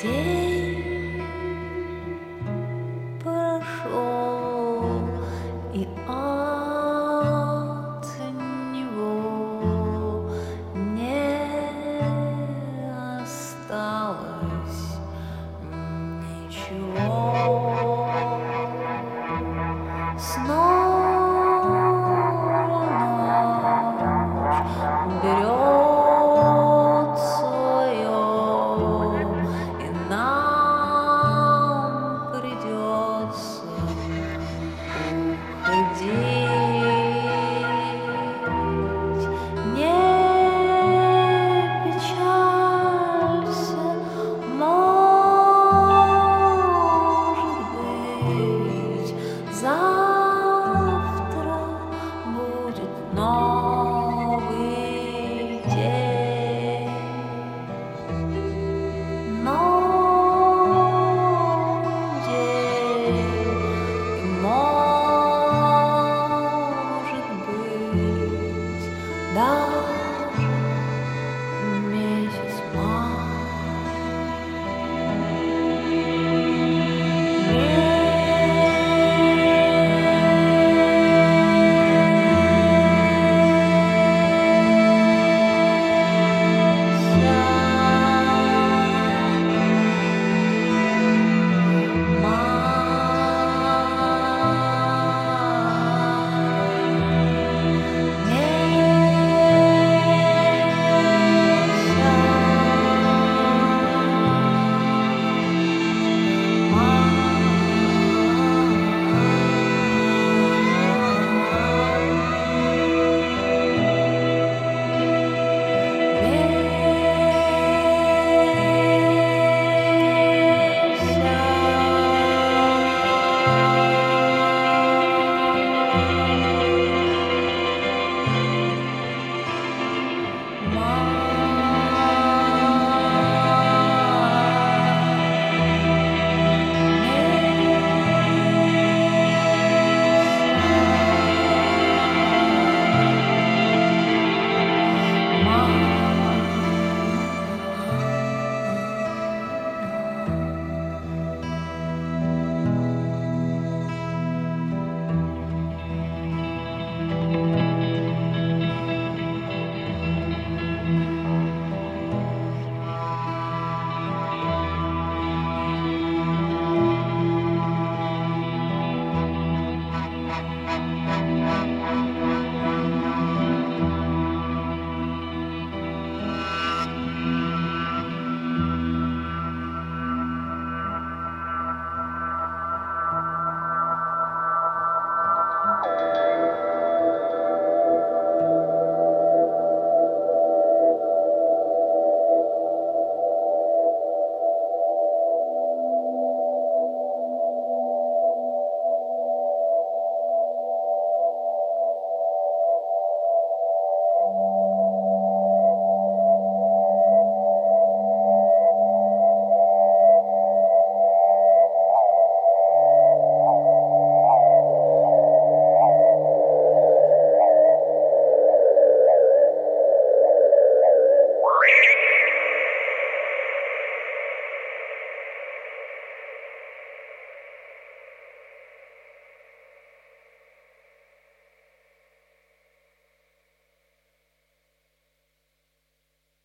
Yeah.